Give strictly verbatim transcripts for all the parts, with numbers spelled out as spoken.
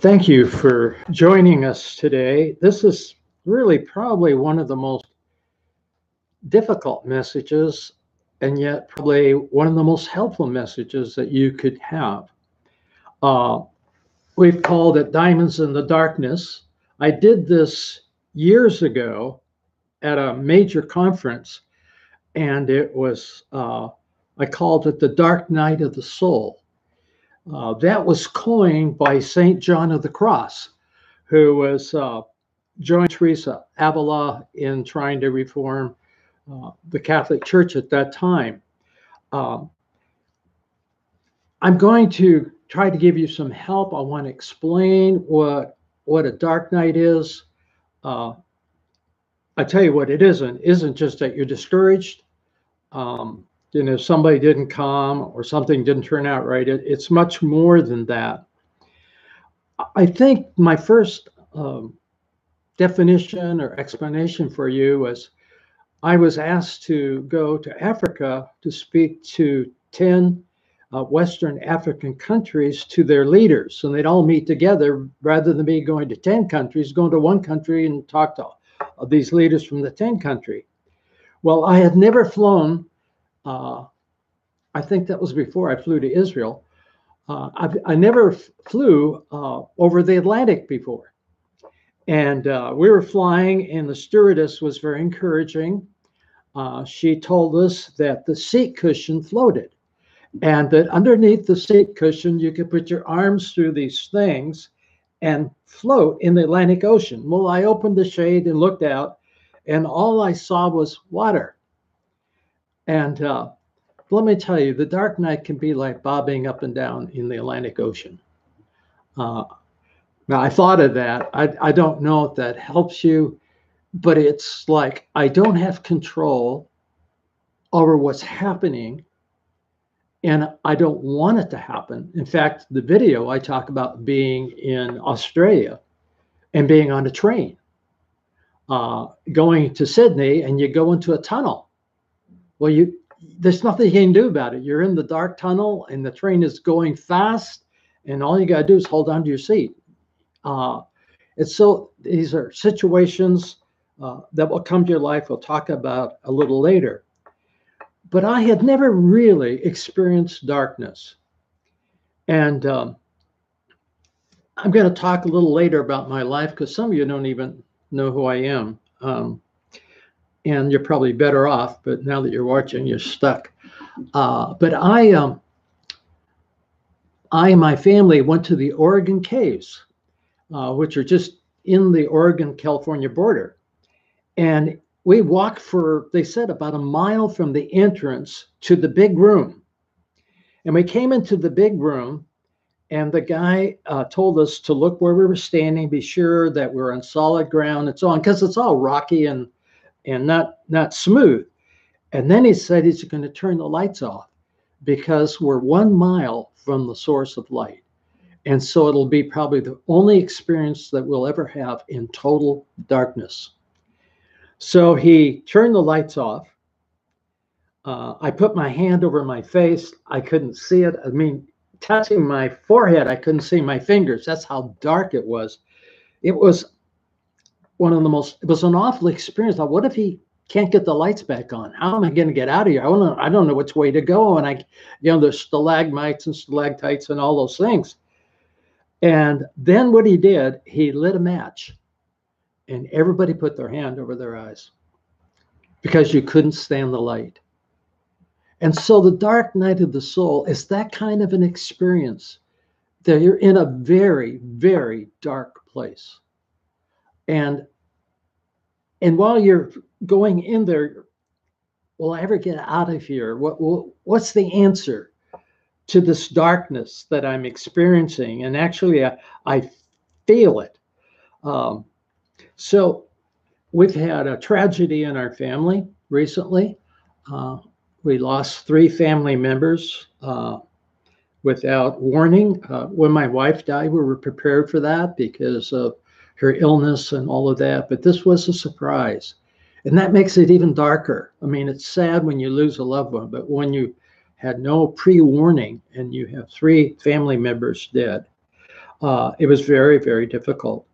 Thank you for joining us today. This is really probably one of the most difficult messages, and yet probably one of the most helpful messages that you could have. Uh, we've called it Diamonds in the Darkness. I did this years ago at a major conference, and it was, uh, I called it the Dark Night of the Soul. Uh, that was coined by Saint John of the Cross, who was uh, joined Teresa Avila in trying to reform uh, the Catholic Church at that time. Um, I'm going to try to give you some help. I want to explain what, what a dark night is. Uh, I tell you what it isn't. It isn't just that you're discouraged. Um, You know, somebody didn't come or something didn't turn out right. It, it's much more than that. I think my first um, definition or explanation for you was I was asked to go to Africa to speak to ten uh, Western African countries to their leaders. And they'd all meet together rather than me going to ten countries, going to one country and talk to uh, these leaders from the ten country. Well, I had never flown. Uh, I think that was before I flew to Israel. Uh, I, I never flew uh, over the Atlantic before. And uh, we were flying, and the stewardess was very encouraging. Uh, she told us that the seat cushion floated, and that underneath the seat cushion, you could put your arms through these things and float in the Atlantic Ocean. Well, I opened the shade and looked out, and all I saw was water. And uh, let me tell you, the dark night can be like bobbing up and down in the Atlantic Ocean. Uh, now, I thought of that. I, I don't know if that helps you, but it's like I don't have control over what's happening, and I don't want it to happen. In fact, the video, I talk about being in Australia and being on a train, uh, going to Sydney, and you go into a tunnel. Well, you, there's nothing you can do about it. You're in the dark tunnel, and the train is going fast, and all you got to do is hold on to your seat. Uh, and so these are situations uh, that will come to your life. We'll talk about a little later. But I had never really experienced darkness. And um, I'm going to talk a little later about my life, because some of you don't even know who I am. Um, And you're probably better off, but now that you're watching, you're stuck. Uh, but I, um, I and my family went to the Oregon Caves, uh, which are just in the Oregon-California border. And we walked for, they said, about a mile from the entrance to the big room. And we came into the big room, and the guy uh, told us to look where we were standing, be sure that we're on solid ground and so on, because it's all rocky and and not, not smooth. And then he said he's going to turn the lights off because we're one mile from the source of light. And so it'll be probably the only experience that we'll ever have in total darkness. So he turned the lights off. Uh, I put my hand over my face. I couldn't see it. I mean, touching my forehead, I couldn't see my fingers. That's how dark it was. It was one of the most, it was an awful experience. Like, what if he can't get the lights back on? How am I going to get out of here? I don't know, I don't know which way to go. And I, you know, there's stalagmites and stalactites and all those things. And then what he did, he lit a match, and everybody put their hand over their eyes because you couldn't stand the light. And so the dark night of the soul is that kind of an experience that you're in a very, very dark place. And, and while you're going in there, will I ever get out of here? What, what's the answer to this darkness that I'm experiencing? And actually, I, I feel it. Um, so we've had a tragedy in our family recently. Uh, we lost three family members uh, without warning. Uh, when my wife died, we were prepared for that because of her illness and all of that, but this was a surprise. And that makes it even darker. I mean, it's sad when you lose a loved one, but when you had no pre-warning and you have three family members dead, Uh, it was very, very difficult.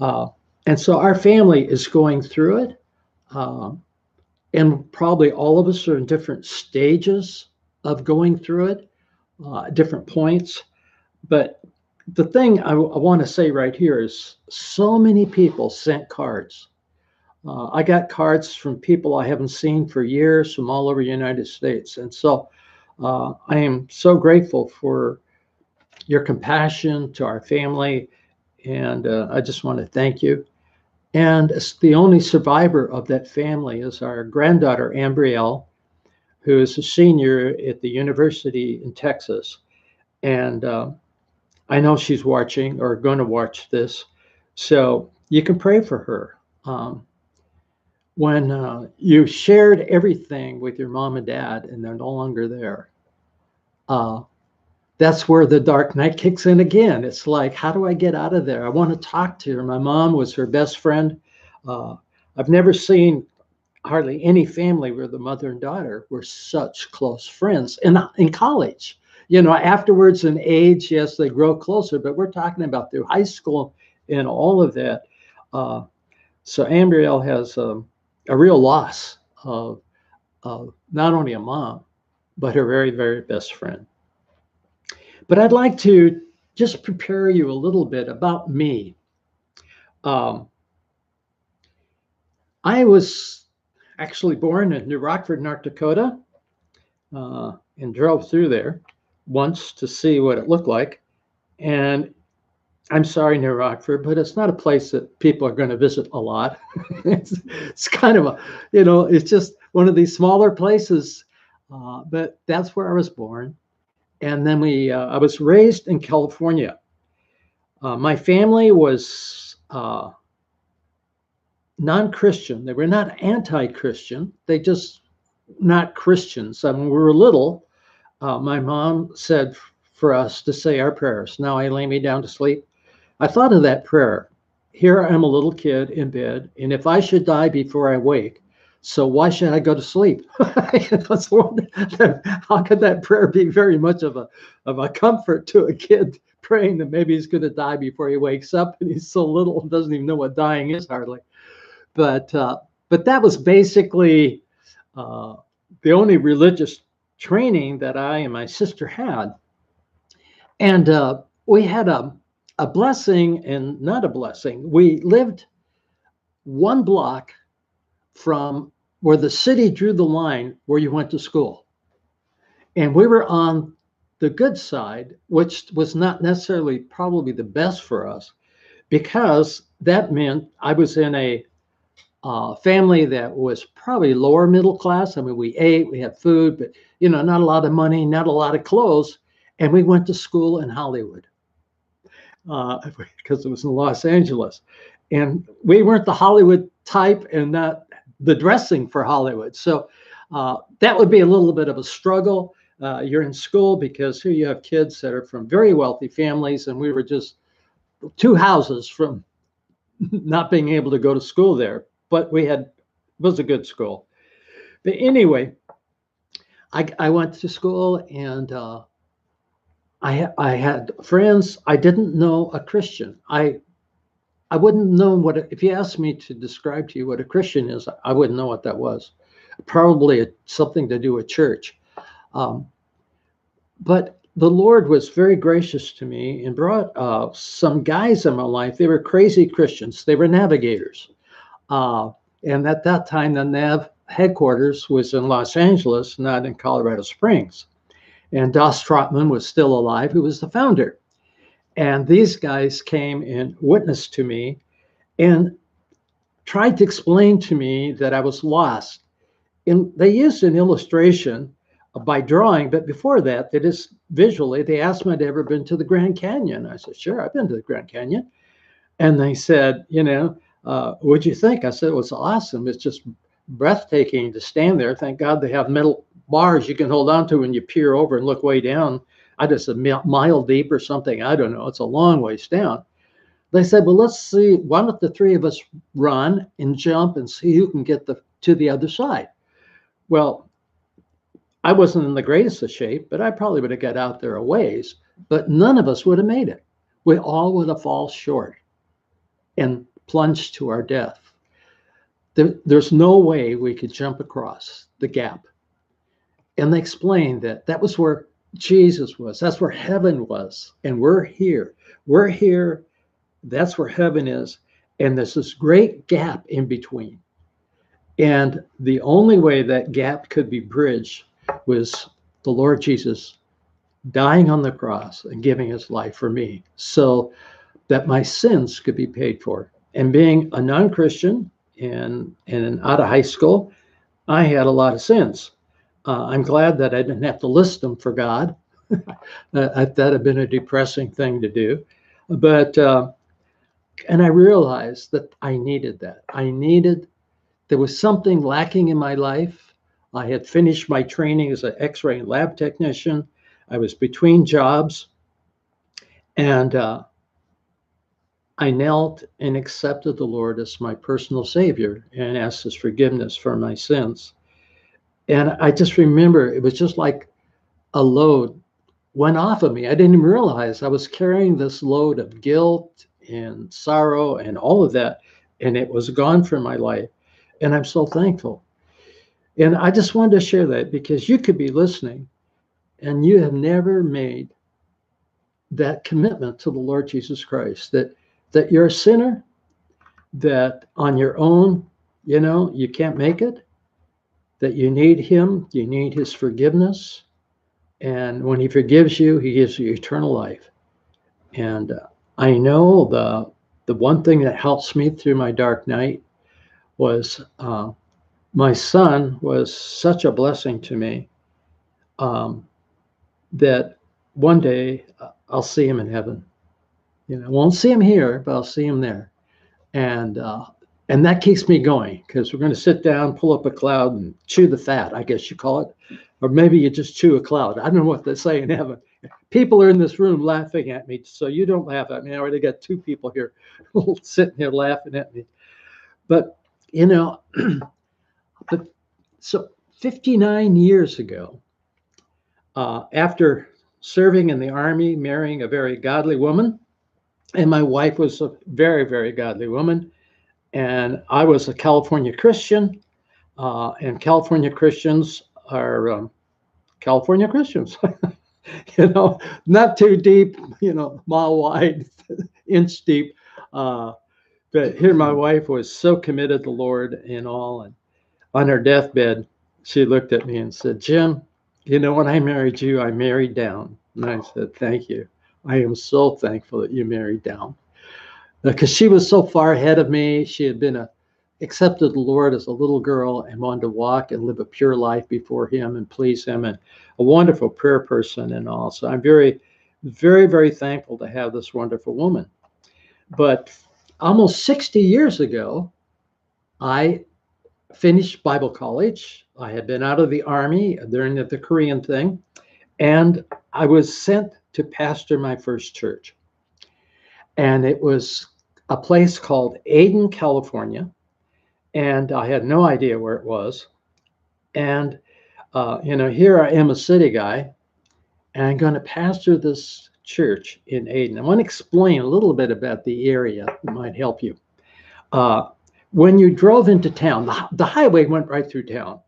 Uh, and so our family is going through it. Um, and probably all of us are in different stages of going through it, uh, different points. But the thing I, I want to say right here is so many people sent cards. Uh, I got cards from people I haven't seen for years from all over the United States. And so uh, I am so grateful for your compassion to our family. And uh, I just want to thank you. And the only survivor of that family is our granddaughter, Ambrielle, who is a senior at the university in Texas. And uh, I know she's watching or going to watch this. So you can pray for her. Um, when uh, you shared everything with your mom and dad and they're no longer there, uh, that's where the dark night kicks in again. It's like, how do I get out of there? I want to talk to her. My mom was her best friend. Uh, I've never seen hardly any family where the mother and daughter were such close friends. And in college, you know, afterwards in age, yes, they grow closer, but we're talking about through high school and all of that. Uh, so Ambrielle has um, a real loss of, of not only a mom, but her very, very best friend. But I'd like to just prepare you a little bit about me. Um, I was actually born in New Rockford, North Dakota, uh, and drove through there once to see what it looked like. And I'm sorry, New Rockford, but it's not a place that people are going to visit a lot. it's, it's kind of a, you know, it's just one of these smaller places. Uh, but that's where I was born. And then we, uh, I was raised in California. Uh, my family was uh, non-Christian. They were not anti-Christian. They just not Christians. I mean, when we were little, uh, my mom said for us to say our prayers. Now I lay me down to sleep. I thought of that prayer. Here I am, a little kid in bed, and if I should die before I wake, so why should I go to sleep? How could that prayer be very much of a, of a comfort to a kid praying that maybe he's going to die before he wakes up, and he's so little and doesn't even know what dying is hardly. But, uh, but that was basically uh, the only religious training that I and my sister had. And uh, we had a, a blessing and not a blessing. We lived one block from where the city drew the line where you went to school. And we were on the good side, which was not necessarily probably the best for us, because that meant I was in a uh, family that was probably lower middle class. I mean, we ate, we had food, but you know, not a lot of money, not a lot of clothes. And we went to school in Hollywood uh, because it was in Los Angeles. And we weren't the Hollywood type and not the dressing for Hollywood. So uh, that would be a little bit of a struggle. Uh, you're in school because here you have kids that are from very wealthy families, and we were just two houses from not being able to go to school there. But we had, it was a good school. But anyway, I, I went to school, and uh, I, I had friends. I didn't know a Christian. I I wouldn't know what, if you asked me to describe to you what a Christian is, I wouldn't know what that was. Probably something to do with church. Um, but the Lord was very gracious to me and brought uh, some guys in my life. They were crazy Christians. They were navigators. Uh, and at that time, the Nav headquarters was in Los Angeles, not in Colorado Springs. And Doss Trotman was still alive, who was the founder. And these guys came and witnessed to me and tried to explain to me that I was lost. And they used an illustration by drawing, but before that, they just visually, they asked me, had I ever been to the Grand Canyon? I said, sure, I've been to the Grand Canyon. And they said, you know, uh, what'd you think? I said, it was awesome. It's just breathtaking to stand there. Thank God they have metal bars you can hold on to when you peer over and look way down. I just a mile deep or something. I don't know. It's a long ways down. They said, well, let's see. Why don't the three of us run and jump and see who can get the, to the other side? Well, I wasn't in the greatest of shape, but I probably would have got out there a ways, but none of us would have made it. we all would have fallen short and plunged to our death. There, there's no way we could jump across the gap. And they explained that that was where Jesus was. That's where heaven was. And we're here. We're here. That's where heaven is. And there's this great gap in between. And the only way that gap could be bridged was the Lord Jesus dying on the cross and giving his life for me so that my sins could be paid for. And being a non-Christian and, and out of high school, I had a lot of sins. Uh, I'm glad that I didn't have to list them for God. That would have been a depressing thing to do. But, uh, and I realized that I needed that. I needed, there was something lacking in my life. I had finished my training as an x-ray and lab technician. I was between jobs. And uh, I knelt and accepted the Lord as my personal Savior and asked his forgiveness for my sins. And I just remember it was just like a load went off of me. I didn't even realize I was carrying this load of guilt and sorrow and all of that. And it was gone from my life. And I'm so thankful. And I just wanted to share that because you could be listening and you have never made that commitment to the Lord Jesus Christ, that, that you're a sinner, that on your own, you know, you can't make it. That you need him, you need his forgiveness. And when he forgives you, he gives you eternal life. And uh, I know the, the one thing that helps me through my dark night was uh, my son was such a blessing to me um, that one day I'll see him in heaven. You know, I won't see him here, but I'll see him there. And uh, And that keeps me going because we're going to sit down, pull up a cloud and chew the fat, I guess you call it. Or maybe you just chew a cloud. I don't know what they say in heaven. People are in this room laughing at me. So you don't laugh at me. I already got two people here sitting here laughing at me. But, you know, but, so fifty-nine years ago, uh, after serving in the Army, marrying a very godly woman, and my wife was a very, very godly woman. And I was a California Christian, uh, and California Christians are um, California Christians, you know, not too deep, you know, mile wide, inch deep. Uh, but here my wife was so committed to the Lord and all. And on her deathbed, she looked at me and said, "Jim, you know, when I married you, I married down." And I said, "Thank you. I am so thankful that you married down." Because she was so far ahead of me. She had been a, accepted the Lord as a little girl and wanted to walk and live a pure life before him and please him, and a wonderful prayer person and all. So I'm very, very, very thankful to have this wonderful woman. But almost sixty years ago, I finished Bible college. I had been out of the Army during the, the Korean thing, and I was sent to pastor my first church. And it was a place called Adin, California, and I had no idea where it was. And, uh, you know, here I am, a city guy, and I'm going to pastor this church in Adin. I want to explain a little bit about the area that might help you. Uh, when you drove into town, the, the highway went right through town.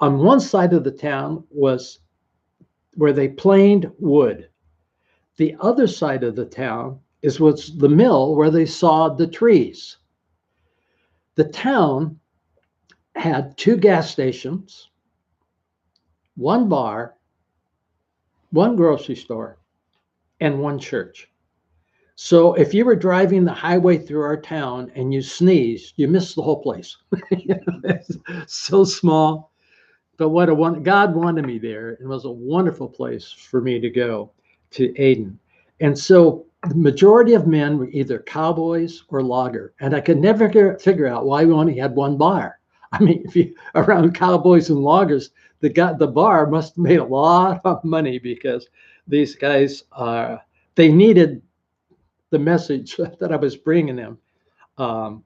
On one side of the town was where they planed wood. The other side of the town is what's the mill where they sawed the trees. The town had two gas stations, one bar, one grocery store, and one church. So if you were driving the highway through our town and you sneezed, you missed the whole place. It's so small. But what a one, God wanted me there. It was a wonderful place for me to go. To Adin. And so the majority of men were either cowboys or logger. And I could never get, figure out why we only had one bar. I mean, if you around cowboys and loggers, the got the bar must have made a lot of money because these guys are uh, they needed the message that I was bringing them. Um,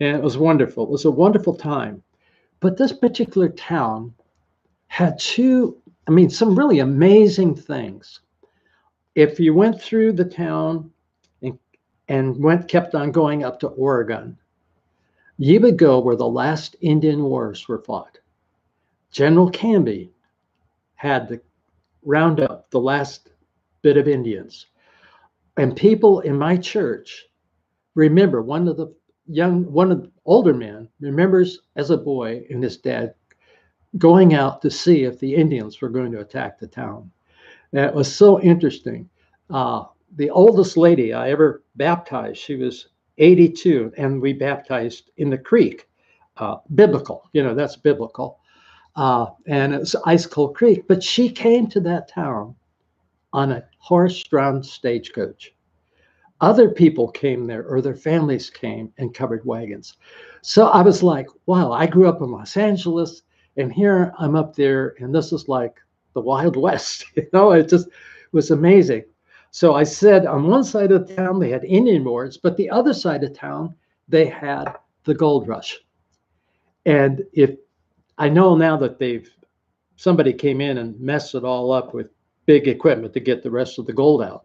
and it was wonderful. It was a wonderful time. But this particular town had two, I mean, some really amazing things. if you went through the town and, and went kept on going up to Oregon, you would go where the last Indian wars were fought. General Canby had to round up the last bit of Indians. And people in my church remember, one of the young, one of the older men remembers as a boy and his dad going out to see if the Indians were going to attack the town. That was so interesting. Uh, the oldest lady I ever baptized, she was eighty-two, and we baptized in the creek, uh, biblical, you know, that's biblical. Uh, and it's Ice Cold Creek, but she came to that town on a horse-drawn stagecoach. Other people came there, or their families came in covered wagons. So I was like, wow, I grew up in Los Angeles, and here I'm up there, and this is like the Wild West. You know, it just was amazing. So I said, on one side of town, they had Indian wars, but the other side of town, they had the gold rush. And if I know now that they've, somebody came in and messed it all up with big equipment to get the rest of the gold out.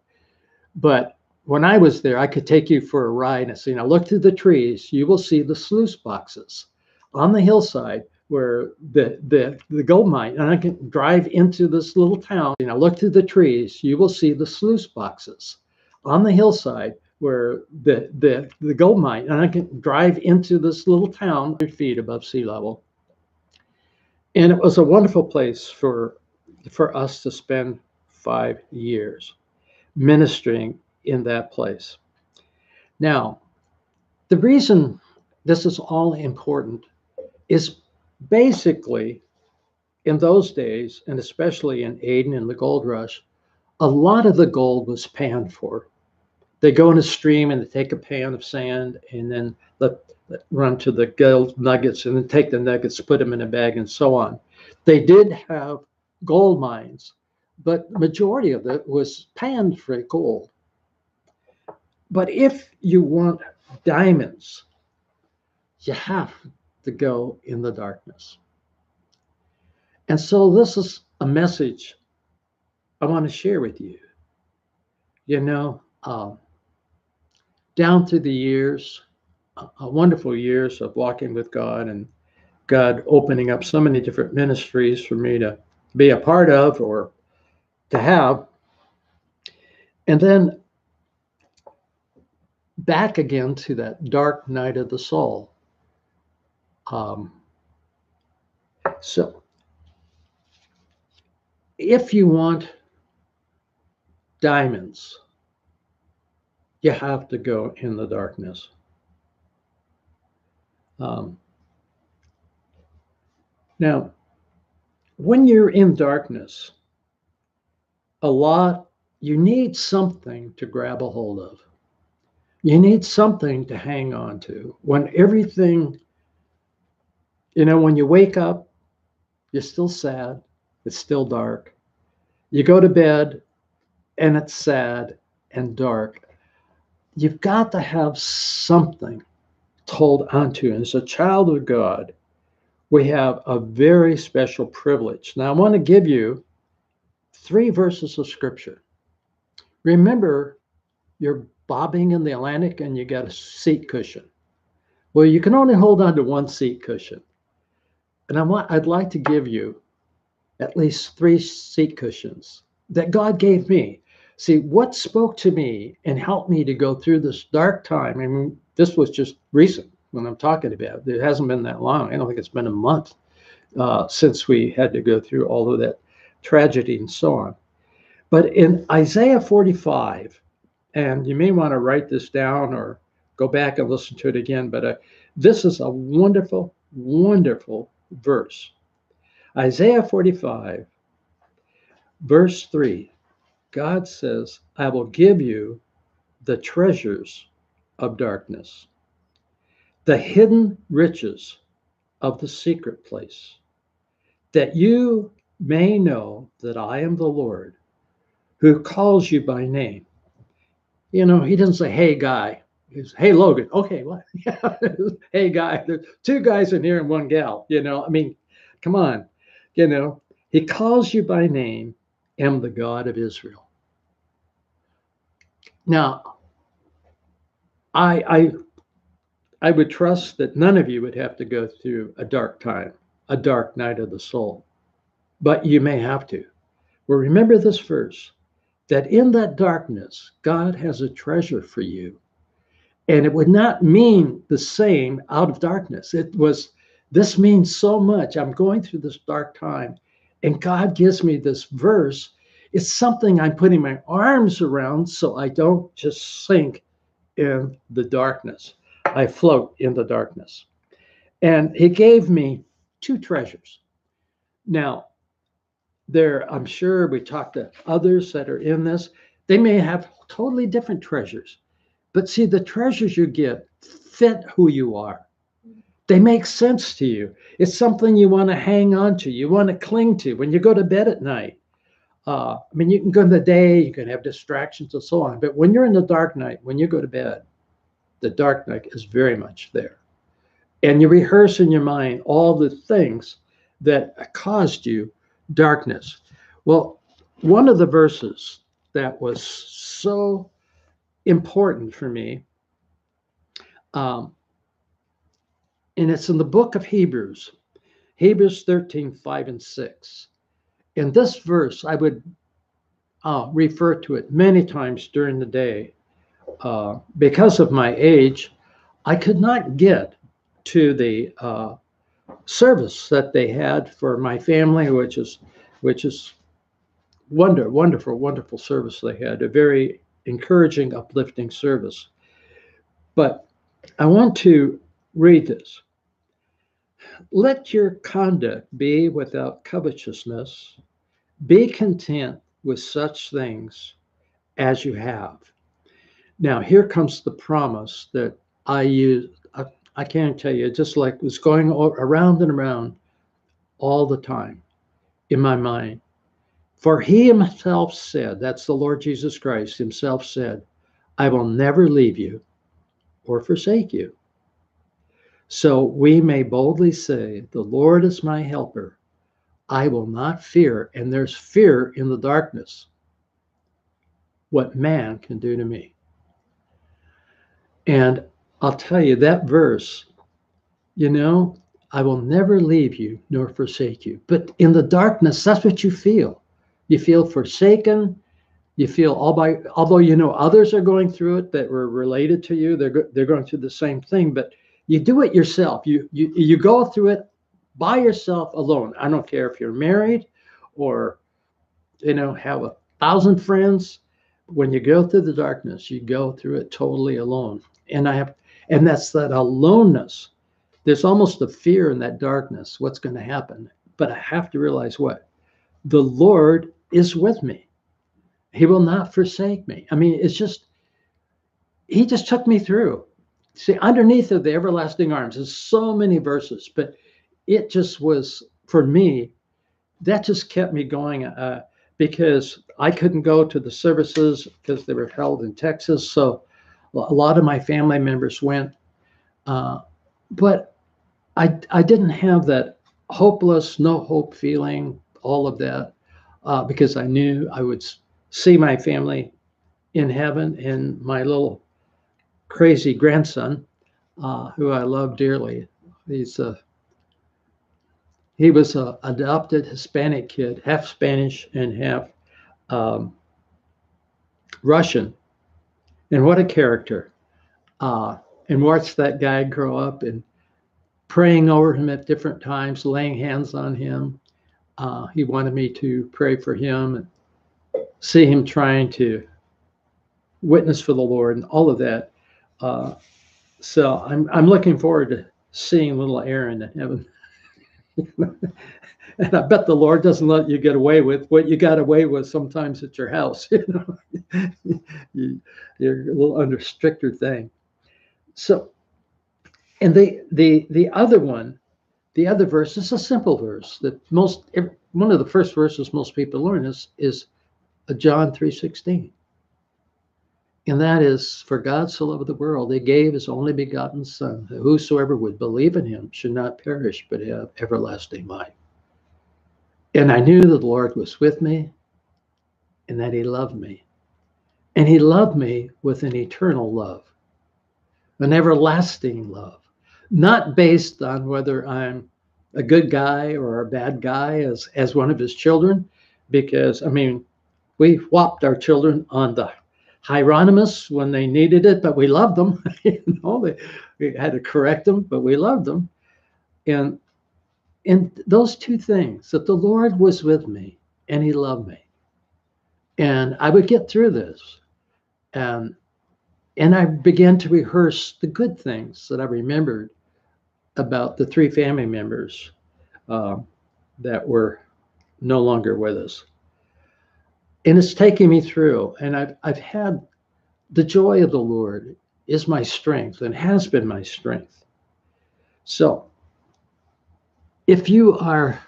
But when I was there, I could take you for a ride and say, you know, look through the trees, you will see the sluice boxes on the hillside where the, the, the gold mine, and I can drive into this little town, you know, look through the trees, you will see the sluice boxes on the hillside where the, the, the gold mine, and I can drive into this little town one hundred feet above sea level. And it was a wonderful place for, for us to spend five years ministering in that place. Now, the reason this is all important is basically in those days, and especially in Aden and the gold rush, a lot of the gold was panned for. They go in a stream and they take a pan of sand and then the run to the gold nuggets and then take the nuggets, put them in a bag, and so on. They did have gold mines, but majority of it was panned for gold. But if you want diamonds, you have to go in the darkness. And so this is a message I want to share with you. You know, um, down through the years, a wonderful years of walking with God and God opening up so many different ministries for me to be a part of or to have. And then back again to that dark night of the soul. Um, so if you want diamonds, you have to go in the darkness. Um, now, when you're in darkness, a lot, you need something to grab a hold of. You need something to hang on to. When everything, you know, when you wake up, you're still sad, it's still dark. You go to bed and it's sad and dark. You've got to have something to hold onto. And as a child of God, we have a very special privilege. Now, I want to give you three verses of scripture. Remember, you're bobbing in the Atlantic and you got a seat cushion. Well, you can only hold on to one seat cushion. And I want, I'd like to give you at least three seat cushions that God gave me. See, what spoke to me and helped me to go through this dark time, I mean, this was just recent when I'm talking about it. It hasn't been that long. I don't think it's been a month uh, since we had to go through all of that tragedy and so on. But in Isaiah forty-five, and you may want to write this down or go back and listen to it again, but uh, this is a wonderful, wonderful verse. Isaiah forty-five, verse three, God says, I will give you the treasures of darkness, the hidden riches of the secret place, that you may know that I am the Lord who calls you by name. You know, he didn't say, hey, guy. He said, hey, Logan. Okay, what? Hey, guy. There's two guys in here and one gal. You know, I mean, come on. You know, he calls you by name, am the God of Israel. Now, I, I, I would trust that none of you would have to go through a dark time, a dark night of the soul, but you may have to. Well, remember this verse, that in that darkness, God has a treasure for you. And it would not mean the same out of darkness. It was, this means so much. I'm going through this dark time, and God gives me this verse. It's something I'm putting my arms around so I don't just sink in the darkness. I float in the darkness. And he gave me two treasures. Now, there, I'm sure we talked to others that are in this. They may have totally different treasures. But see, the treasures you get fit who you are. They make sense to you. It's something you want to hang on to. You want to cling to when you go to bed at night. Uh, I mean, you can go in the day, you can have distractions and so on. But when you're in the dark night, when you go to bed, the dark night is very much there. And you rehearse in your mind all the things that caused you darkness. Well, one of the verses that was so important for me, um, and it's in the book of Hebrews, Hebrews thirteen, five and six. In this verse, I would uh, refer to it many times during the day. Uh, because of my age, I could not get to the uh, service that they had for my family, which is, which is wonder, wonderful, wonderful service they had, a very encouraging, uplifting service. But I want to read this. Let your conduct be without covetousness. Be content with such things as you have. Now, here comes the promise that I use. I, I can't tell you, just like it was going around and around all the time in my mind. For he himself said, that's the Lord Jesus Christ himself said, I will never leave you or forsake you. So we may boldly say, the Lord is my helper. I will not fear. And there's fear in the darkness. What man can do to me. And I'll tell you that verse, you know, I will never leave you nor forsake you. But in the darkness, that's what you feel. You feel forsaken. You feel all by, although you know others are going through it that were related to you, they're, they're going through the same thing, but you do it yourself. You, you, you go through it by yourself alone. I don't care if you're married or, you know, have a thousand friends. When you go through the darkness, you go through it totally alone. And I have, and that's that aloneness. There's almost a fear in that darkness. What's going to happen? But I have to realize what? The Lord is with me. He will not forsake me. I mean, it's just, he just took me through. See, underneath of the everlasting arms is so many verses, but it just was, for me, that just kept me going uh, because I couldn't go to the services because they were held in Texas. So a lot of my family members went, uh, but I, I didn't have that hopeless, no hope feeling, all of that, uh, because I knew I would see my family in heaven and my little crazy grandson, uh, who I love dearly. He's a, he was an adopted Hispanic kid, half Spanish and half um, Russian. And what a character. Uh, and watch that guy grow up and praying over him at different times, laying hands on him. Uh, he wanted me to pray for him and see him trying to witness for the Lord and all of that. Uh, so I'm, I'm looking forward to seeing little Aaron in heaven. And I bet the Lord doesn't let you get away with what you got away with sometimes at your house. You know, you, you're a little under stricter thing. So, and the, the, the other one, the other verse is a simple verse that most, one of the first verses most people learn is, is John three sixteen. And that is, for God so loved the world, he gave his only begotten son, that whosoever would believe in him should not perish, but have everlasting life. And I knew that the Lord was with me and that he loved me. And he loved me with an eternal love, an everlasting love, not based on whether I'm a good guy or a bad guy as, as one of his children, because, I mean, we whopped our children on the Hieronymus when they needed it, but we loved them. You know, they, we had to correct them, but we loved them. And, and those two things, that the Lord was with me and he loved me, and I would get through this. And, and I began to rehearse the good things that I remembered about the three family members uh, that were no longer with us. And it's taken me through, and I've, I've had the joy of the Lord is my strength and has been my strength. So if you are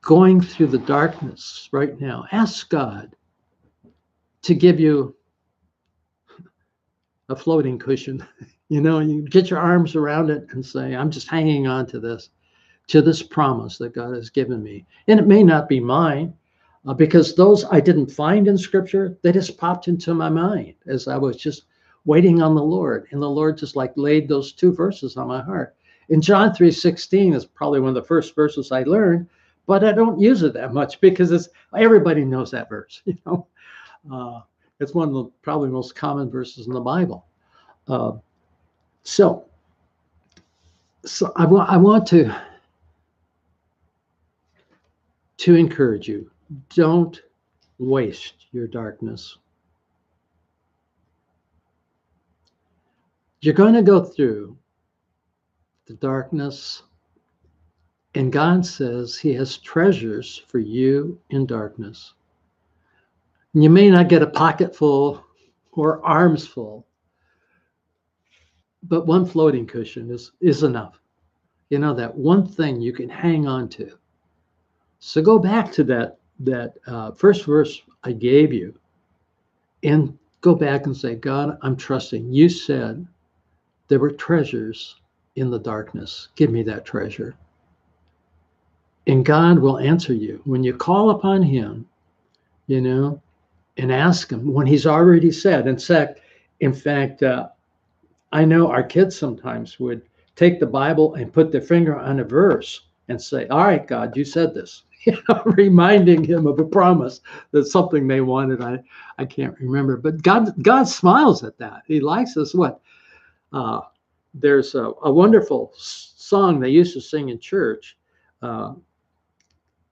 going through the darkness right now, ask God to give you a floating cushion. You know, you get your arms around it and say, I'm just hanging on to this, to this promise that God has given me. And it may not be mine, uh, because those I didn't find in Scripture, they just popped into my mind as I was just waiting on the Lord. And the Lord just like laid those two verses on my heart. In John three sixteen is probably one of the first verses I learned, but I don't use it that much because it's, everybody knows that verse, you know. Uh, it's one of the probably most common verses in the Bible. Uh, so, so I, w- I want to, to encourage you. Don't waste your darkness. You're going to go through the darkness, and God says he has treasures for you in darkness. You may not get a pocket full or arms full, but one floating cushion is, is enough. You know, that one thing you can hang on to. So go back to that, that uh, first verse I gave you and go back and say, God, I'm trusting. You said there were treasures in the darkness. Give me that treasure. And God will answer you. When you call upon him, you know, and ask him when he's already said. In fact, in fact, uh, I know our kids sometimes would take the Bible and put their finger on a verse and say, all right, God, you said this, you know, reminding him of a promise that something they wanted. I, I can't remember, but God, God smiles at that. He likes us. What? Uh, there's a, a wonderful song they used to sing in church. Uh,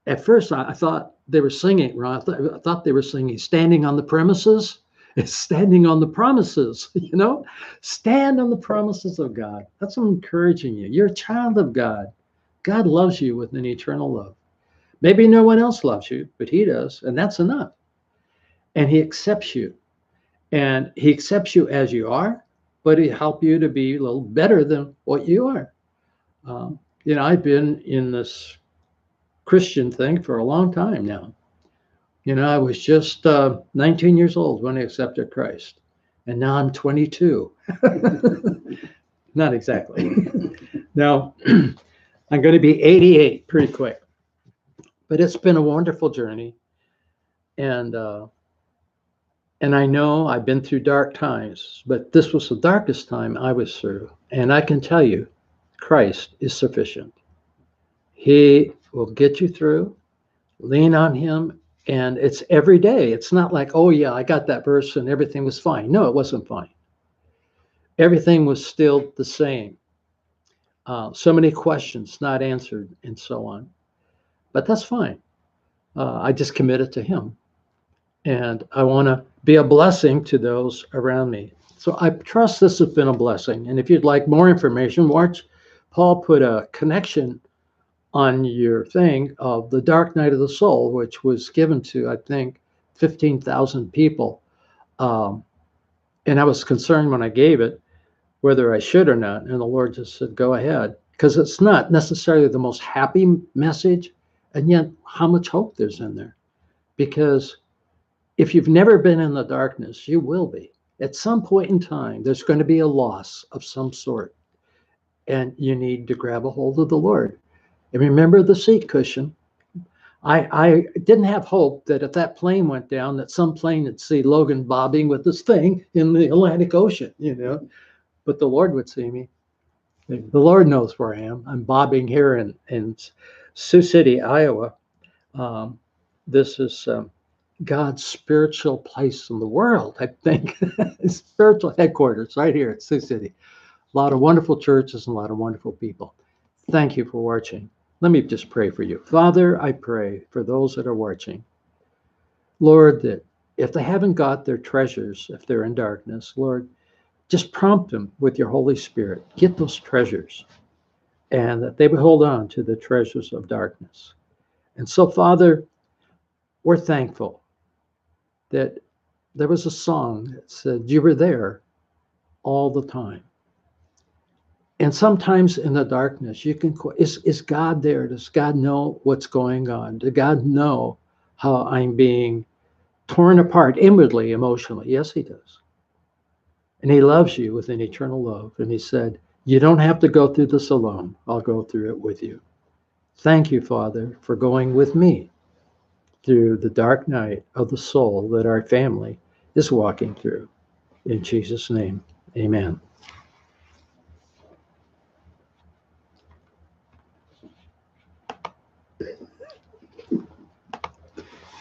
at first I, I thought they were singing, Ron, I, th- I thought they were singing, standing on the premises. It's standing on the promises, you know, stand on the promises of God. That's what I'm encouraging you. You're a child of God. God loves you with an eternal love. Maybe no one else loves you, but he does. And that's enough. And he accepts you, and he accepts you as you are, but he helps you to be a little better than what you are. Um, you know, I've been in this Christian thing for a long time now. You know, I was just uh, nineteen years old when I accepted Christ, and now I'm twenty-two. Not exactly. Now, I'm going to be eighty-eight pretty quick, but it's been a wonderful journey, and uh, and I know I've been through dark times, but this was the darkest time I was through, and I can tell you, Christ is sufficient. He will get you through. Lean on him. And it's every day. It's not like, oh, yeah, I got that verse and everything was fine. No, it wasn't fine. Everything was still the same. Uh, so many questions not answered and so on. But that's fine. Uh, I just committed to him. And I want to be a blessing to those around me. So I trust this has been a blessing. And if you'd like more information, watch Paul put a connection on your thing of the Dark Night of the Soul, which was given to, I think, fifteen thousand people. Um, and I was concerned when I gave it, whether I should or not. And the Lord just said, go ahead, because it's not necessarily the most happy message. And yet how much hope there's in there, because if you've never been in the darkness, you will be at some point in time. There's going to be a loss of some sort, and you need to grab a hold of the Lord. And remember the seat cushion. I, I didn't have hope that if that plane went down, that some plane would see Logan bobbing with this thing in the Atlantic Ocean, you know. But the Lord would see me. The Lord knows where I am. I'm bobbing here in, in Sioux City, Iowa. Um, this is um, God's spiritual place in the world, I think. Spiritual headquarters right here at Sioux City. A lot of wonderful churches and a lot of wonderful people. Thank you for watching. Let me just pray for you. Father, I pray for those that are watching. Lord, that if they haven't got their treasures, if they're in darkness, Lord, just prompt them with your Holy Spirit. Get those treasures, and that they would hold on to the treasures of darkness. And so, Father, we're thankful that there was a song that said you were there all the time. And sometimes in the darkness, you can, is, is God there? Does God know what's going on? Does God know how I'm being torn apart inwardly, emotionally? Yes, he does. And he loves you with an eternal love. And he said, you don't have to go through this alone. I'll go through it with you. Thank you, Father, for going with me through the dark night of the soul that our family is walking through. In Jesus' name, amen.